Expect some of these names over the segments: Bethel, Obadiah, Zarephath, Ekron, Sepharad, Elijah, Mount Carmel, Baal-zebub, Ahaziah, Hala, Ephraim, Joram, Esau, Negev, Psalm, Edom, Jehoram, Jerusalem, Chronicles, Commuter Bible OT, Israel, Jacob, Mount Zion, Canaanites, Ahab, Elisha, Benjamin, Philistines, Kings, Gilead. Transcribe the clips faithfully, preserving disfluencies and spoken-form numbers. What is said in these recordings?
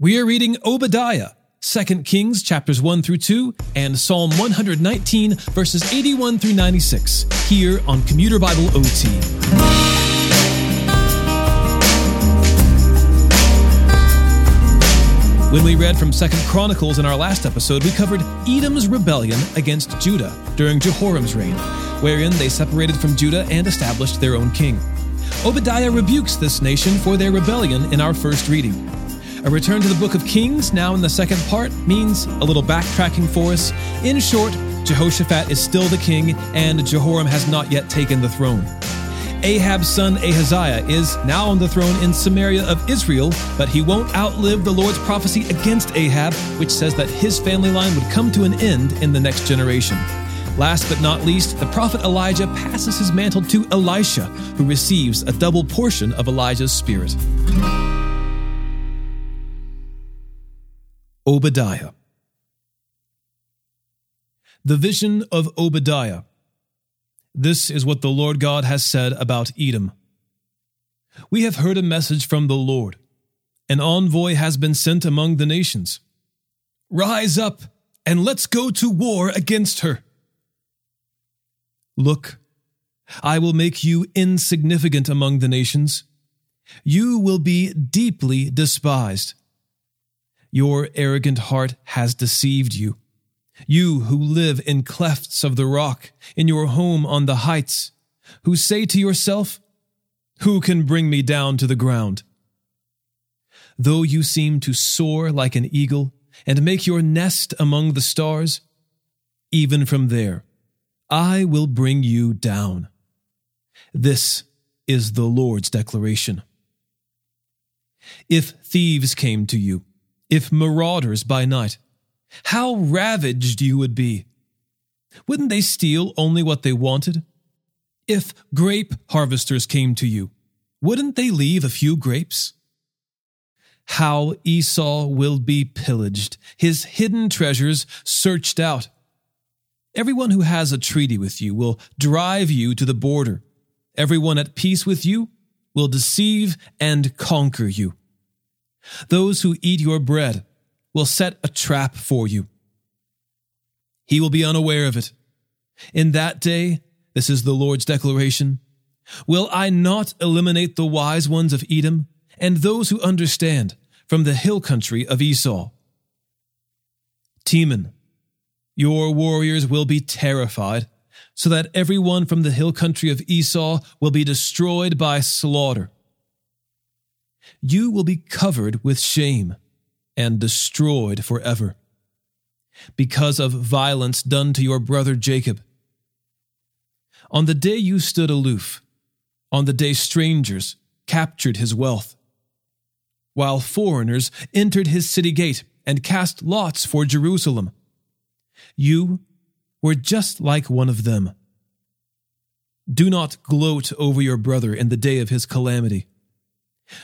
We are reading Obadiah, Second Kings chapters one through two, and Psalm one nineteen verses eighty-one through ninety-six, here on Commuter Bible O T. When we read from Second Chronicles in our last episode, we covered Edom's rebellion against Judah during Jehoram's reign, wherein they separated from Judah and established their own king. Obadiah rebukes this nation for their rebellion in our first reading. A return to the book of Kings, now in the second part, means a little backtracking for us. In short, Jehoshaphat is still the king, and Jehoram has not yet taken the throne. Ahab's son Ahaziah is now on the throne in Samaria of Israel, but he won't outlive the Lord's prophecy against Ahab, which says that his family line would come to an end in the next generation. Last but not least, the prophet Elijah passes his mantle to Elisha, who receives a double portion of Elijah's spirit. Obadiah. The vision of Obadiah. This is what the Lord God has said about Edom. We have heard a message from the Lord. An envoy has been sent among the nations. Rise up and let's go to war against her. Look, I will make you insignificant among the nations. You will be deeply despised. Your arrogant heart has deceived you. You who live in clefts of the rock, in your home on the heights, who say to yourself, "Who can bring me down to the ground?" Though you seem to soar like an eagle and make your nest among the stars, even from there, I will bring you down. This is the Lord's declaration. If thieves came to you, if marauders by night, how ravaged you would be! Wouldn't they steal only what they wanted? If grape harvesters came to you, wouldn't they leave a few grapes? How Esau will be pillaged, his hidden treasures searched out. Everyone who has a treaty with you will drive you to the border. Everyone at peace with you will deceive and conquer you. Those who eat your bread will set a trap for you. He will be unaware of it. In that day, this is the Lord's declaration, will I not eliminate the wise ones of Edom and those who understand from the hill country of Esau? Teman, your warriors will be terrified, so that everyone from the hill country of Esau will be destroyed by slaughter. You will be covered with shame and destroyed forever because of violence done to your brother Jacob. On the day you stood aloof, on the day strangers captured his wealth, while foreigners entered his city gate and cast lots for Jerusalem, you were just like one of them. Do not gloat over your brother in the day of his calamity.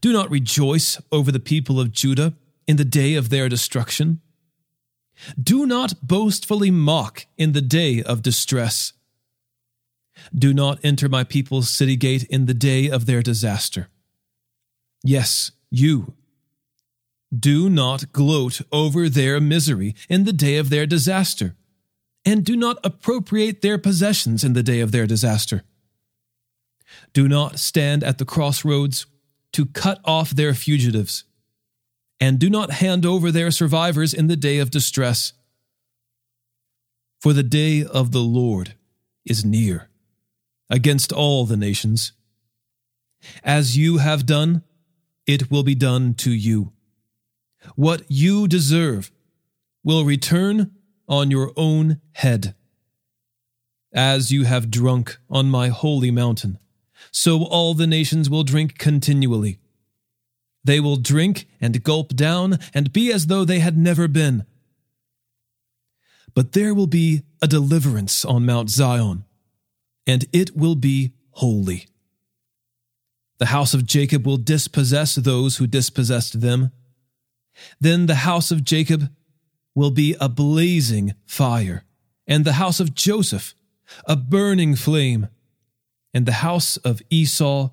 Do not rejoice over the people of Judah in the day of their destruction. Do not boastfully mock in the day of distress. Do not enter my people's city gate in the day of their disaster. Yes, you. Do not gloat over their misery in the day of their disaster, and do not appropriate their possessions in the day of their disaster. Do not stand at the crossroads to cut off their fugitives, and do not hand over their survivors in the day of distress. For the day of the Lord is near, against all the nations. As you have done, it will be done to you. What you deserve will return on your own head. As you have drunk on my holy mountain, so all the nations will drink continually. They will drink and gulp down and be as though they had never been. But there will be a deliverance on Mount Zion, and it will be holy. The house of Jacob will dispossess those who dispossessed them. Then the house of Jacob will be a blazing fire, and the house of Joseph a burning flame, and the house of Esau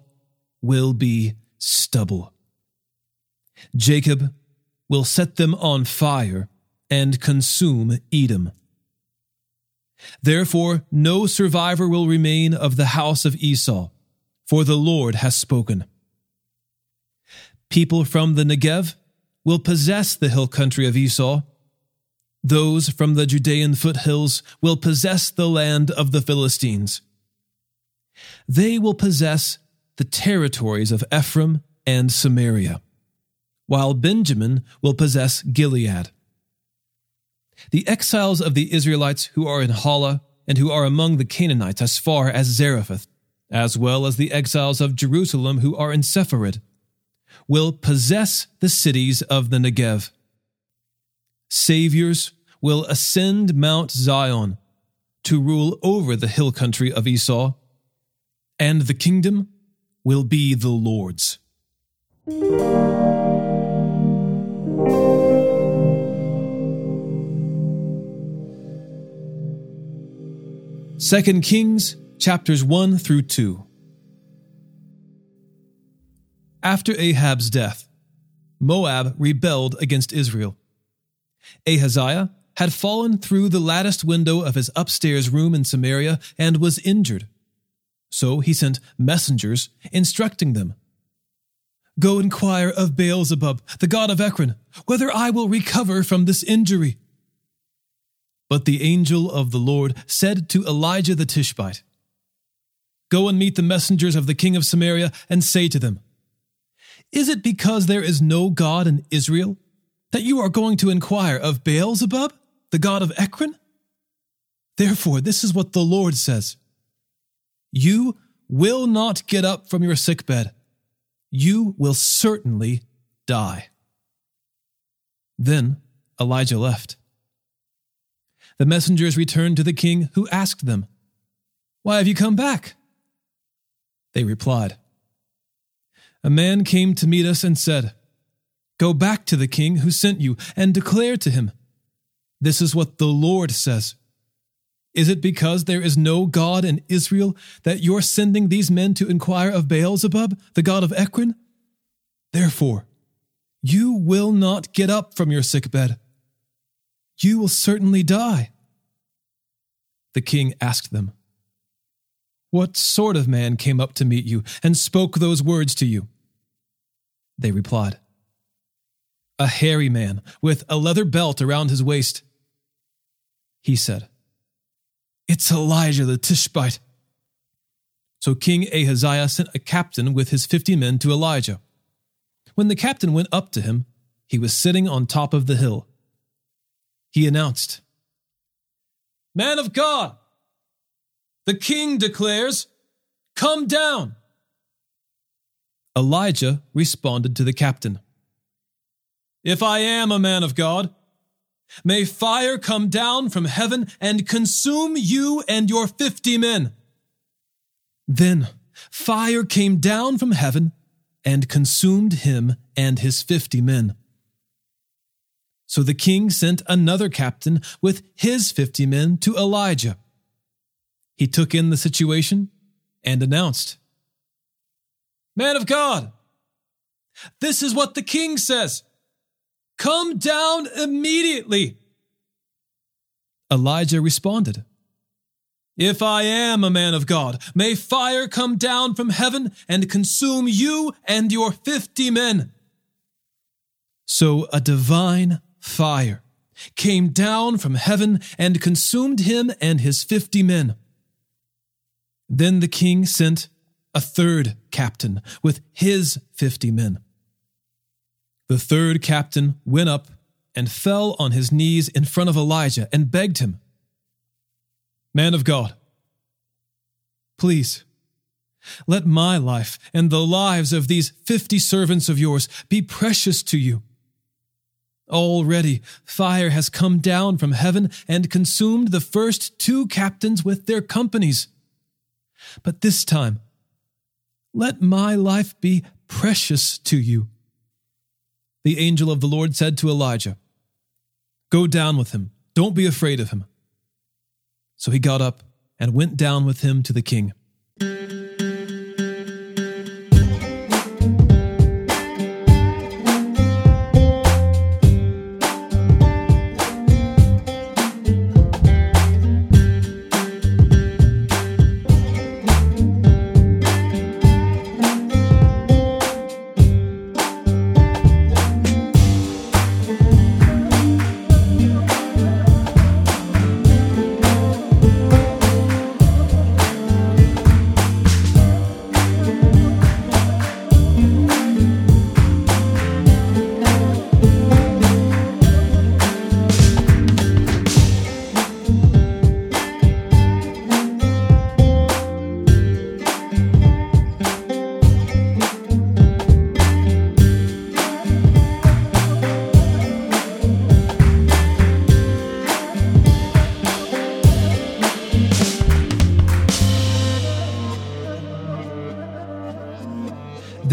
will be stubble. Jacob will set them on fire and consume Edom. Therefore, no survivor will remain of the house of Esau, for the Lord has spoken. People from the Negev will possess the hill country of Esau. Those from the Judean foothills will possess the land of the Philistines. They will possess the territories of Ephraim and Samaria, while Benjamin will possess Gilead. The exiles of the Israelites who are in Hala and who are among the Canaanites as far as Zarephath, as well as the exiles of Jerusalem who are in Sepharad, will possess the cities of the Negev. Saviors will ascend Mount Zion to rule over the hill country of Esau, and the kingdom will be the Lord's. Second Kings chapters one through two. After Ahab's death, Moab rebelled against Israel. Ahaziah had fallen through the latticed window of his upstairs room in Samaria and was injured. So he sent messengers instructing them, "Go inquire of Baal-zebub, the god of Ekron, whether I will recover from this injury." But the angel of the Lord said to Elijah the Tishbite, "Go and meet the messengers of the king of Samaria and say to them, 'Is it because there is no God in Israel that you are going to inquire of Baal-zebub, the god of Ekron? Therefore, this is what the Lord says: You will not get up from your sickbed. You will certainly die.'" Then Elijah left. The messengers returned to the king, who asked them, "Why have you come back?" They replied, "A man came to meet us and said, 'Go back to the king who sent you and declare to him, this is what the Lord says. Is it because there is no God in Israel that you're sending these men to inquire of Baal-zebub, the god of Ekron? Therefore, you will not get up from your sickbed. You will certainly die.'" The king asked them, "What sort of man came up to meet you and spoke those words to you?" They replied, "A hairy man with a leather belt around his waist." He said, "It's Elijah the Tishbite." So King Ahaziah sent a captain with his fifty men to Elijah. When the captain went up to him, he was sitting on top of the hill. He announced, "Man of God, the king declares, come down." Elijah responded to the captain, "If I am a man of God, may fire come down from heaven and consume you and your fifty men." Then fire came down from heaven and consumed him and his fifty men. So the king sent another captain with his fifty men to Elijah. He took in the situation and announced, "Man of God, this is what the king says. Come down immediately." Elijah responded, "If I am a man of God, may fire come down from heaven and consume you and your fifty men." So a divine fire came down from heaven and consumed him and his fifty men. Then the king sent a third captain with his fifty men. The third captain went up and fell on his knees in front of Elijah and begged him, "Man of God, please let my life and the lives of these fifty servants of yours be precious to you. Already fire has come down from heaven and consumed the first two captains with their companies. But this time, let my life be precious to you." The angel of the Lord said to Elijah, "Go down with him. Don't be afraid of him." So he got up and went down with him to the king.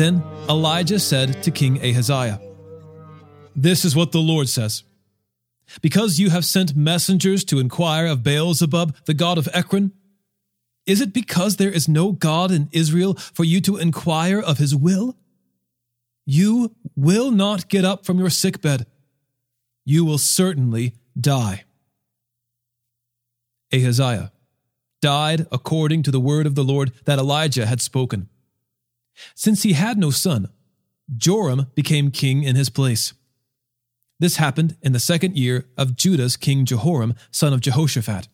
Then Elijah said to King Ahaziah, "This is what the Lord says. Because you have sent messengers to inquire of Baal-zebub, the god of Ekron, is it because there is no God in Israel for you to inquire of his will? You will not get up from your sickbed. You will certainly die." Ahaziah died according to the word of the Lord that Elijah had spoken. Since he had no son, Joram became king in his place. This happened in the second year of Judah's king Jehoram, son of Jehoshaphat.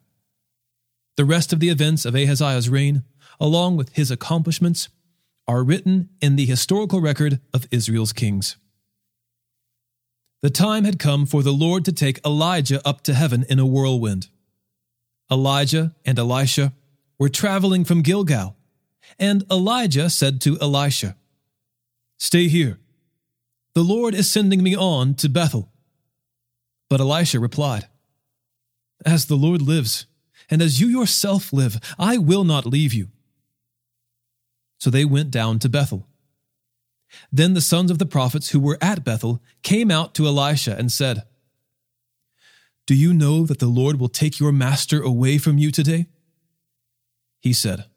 The rest of the events of Ahaziah's reign, along with his accomplishments, are written in the historical record of Israel's kings. The time had come for the Lord to take Elijah up to heaven in a whirlwind. Elijah and Elisha were traveling from Gilgal, and Elijah said to Elisha, "Stay here. The Lord is sending me on to Bethel." But Elisha replied, "As the Lord lives, and as you yourself live, I will not leave you." So they went down to Bethel. Then the sons of the prophets who were at Bethel came out to Elisha and said, "Do you know that the Lord will take your master away from you today?" He said,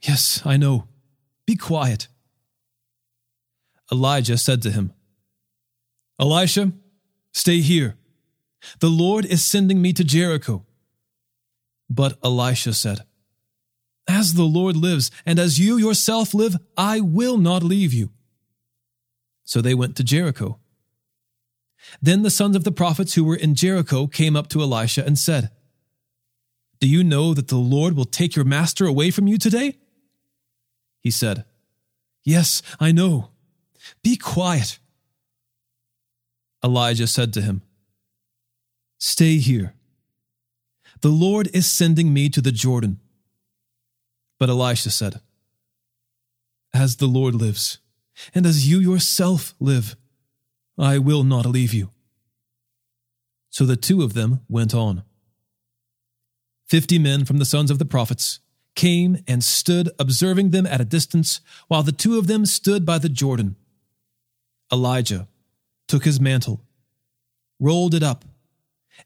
"Yes, I know. Be quiet." Elijah said to him, "Elisha, stay here. The Lord is sending me to Jericho." But Elisha said, "As the Lord lives, and as you yourself live, I will not leave you." So they went to Jericho. Then the sons of the prophets who were in Jericho came up to Elisha and said, "Do you know that the Lord will take your master away from you today?" He said, "Yes, I know. Be quiet." Elijah said to him, "Stay here. The Lord is sending me to the Jordan." But Elisha said, "As the Lord lives, and as you yourself live, I will not leave you." So the two of them went on. Fifty men from the sons of the prophets came and stood observing them at a distance, while the two of them stood by the Jordan. Elijah took his mantle, rolled it up,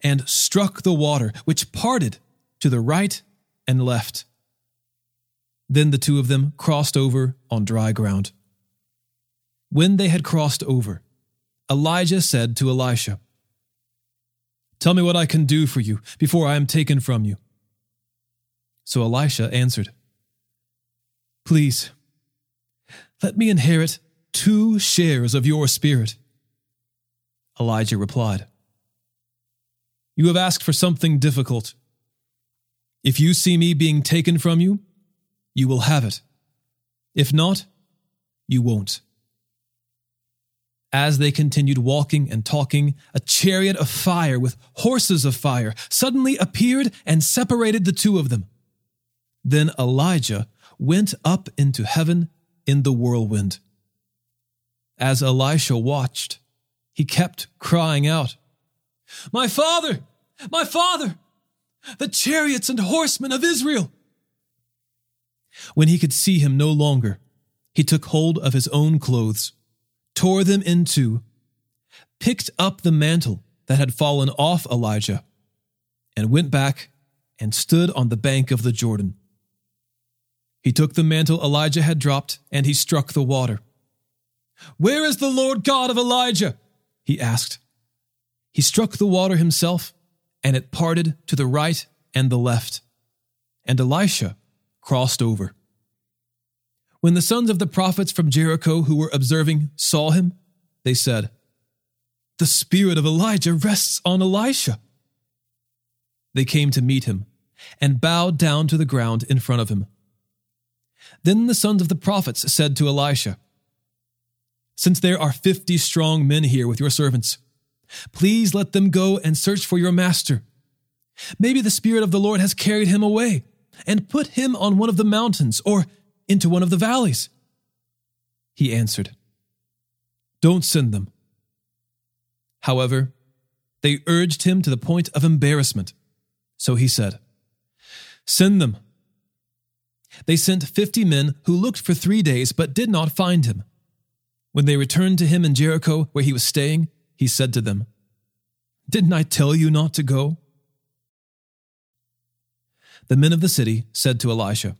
and struck the water, which parted to the right and left. Then the two of them crossed over on dry ground. When they had crossed over, Elijah said to Elisha, "Tell me what I can do for you before I am taken from you." So Elisha answered, "Please, let me inherit two shares of your spirit." Elijah replied, "You have asked for something difficult. If you see me being taken from you, you will have it. If not, you won't." As they continued walking and talking, a chariot of fire with horses of fire suddenly appeared and separated the two of them. Then Elijah went up into heaven in the whirlwind. As Elisha watched, he kept crying out, "My father! My father! The chariots and horsemen of Israel!" When he could see him no longer, he took hold of his own clothes, tore them in two, picked up the mantle that had fallen off Elijah, and went back and stood on the bank of the Jordan. He took the mantle Elijah had dropped, and he struck the water. "Where is the Lord God of Elijah?" he asked. He struck the water himself, and it parted to the right and the left, and Elisha crossed over. When the sons of the prophets from Jericho who were observing saw him, they said, "The spirit of Elijah rests on Elisha." They came to meet him and bowed down to the ground in front of him. Then the sons of the prophets said to Elisha, "Since there are fifty strong men here with your servants, please let them go and search for your master. Maybe the Spirit of the Lord has carried him away and put him on one of the mountains or into one of the valleys." He answered, "Don't send them." However, they urged him to the point of embarrassment. So he said, "Send them." They sent fifty men who looked for three days but did not find him. When they returned to him in Jericho, where he was staying, he said to them, "Didn't I tell you not to go?" The men of the city said to Elisha,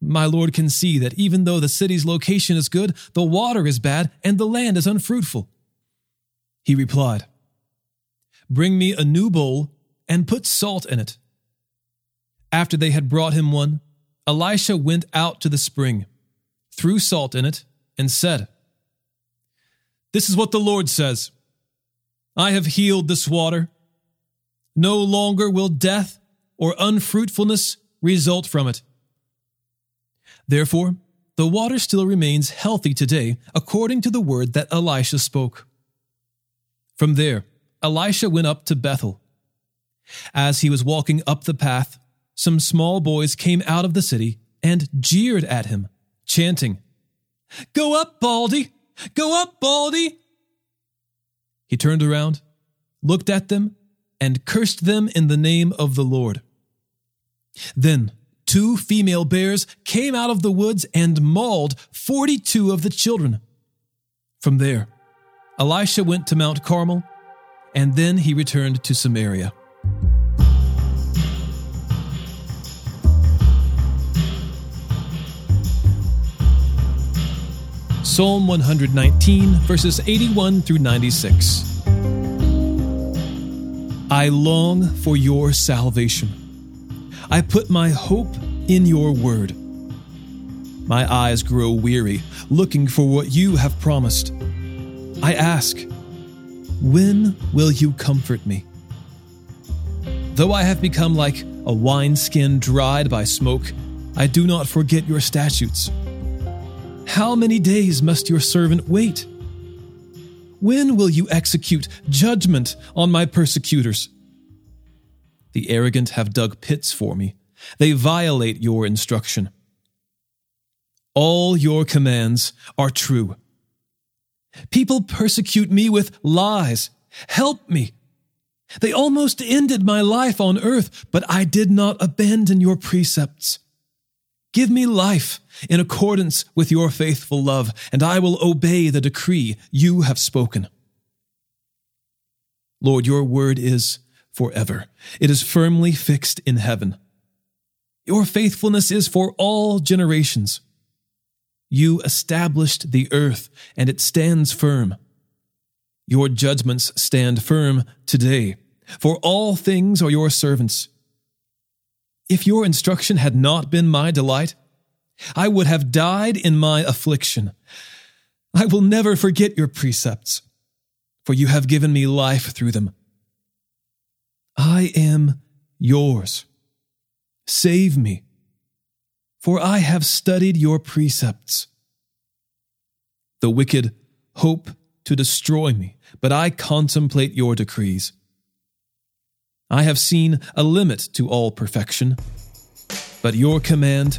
"My lord can see that even though the city's location is good, the water is bad and the land is unfruitful." He replied, "Bring me a new bowl and put salt in it." After they had brought him one, Elisha went out to the spring, threw salt in it, and said, "This is what the Lord says. I have healed this water. No longer will death or unfruitfulness result from it." Therefore, the water still remains healthy today, according to the word that Elisha spoke. From there, Elisha went up to Bethel. As he was walking up the path, some small boys came out of the city and jeered at him, chanting, "Go up, Baldy! Go up, Baldy!" He turned around, looked at them, and cursed them in the name of the Lord. Then two female bears came out of the woods and mauled forty-two of the children. From there, Elisha went to Mount Carmel, and then he returned to Samaria. Psalm one nineteen, verses eighty-one through ninety-six. I long for your salvation. I put my hope in your word. My eyes grow weary, looking for what you have promised. I ask, when will you comfort me? Though I have become like a wineskin dried by smoke, I do not forget your statutes. How many days must your servant wait? When will you execute judgment on my persecutors? The arrogant have dug pits for me. They violate your instruction. All your commands are true. People persecute me with lies. Help me. They almost ended my life on earth, but I did not abandon your precepts. Give me life in accordance with your faithful love, and I will obey the decree you have spoken. Lord, your word is forever. It is firmly fixed in heaven. Your faithfulness is for all generations. You established the earth, and it stands firm. Your judgments stand firm today, for all things are your servants. If your instruction had not been my delight, I would have died in my affliction. I will never forget your precepts, for you have given me life through them. I am yours. Save me, for I have studied your precepts. The wicked hope to destroy me, but I contemplate your decrees. I have seen a limit to all perfection, but your command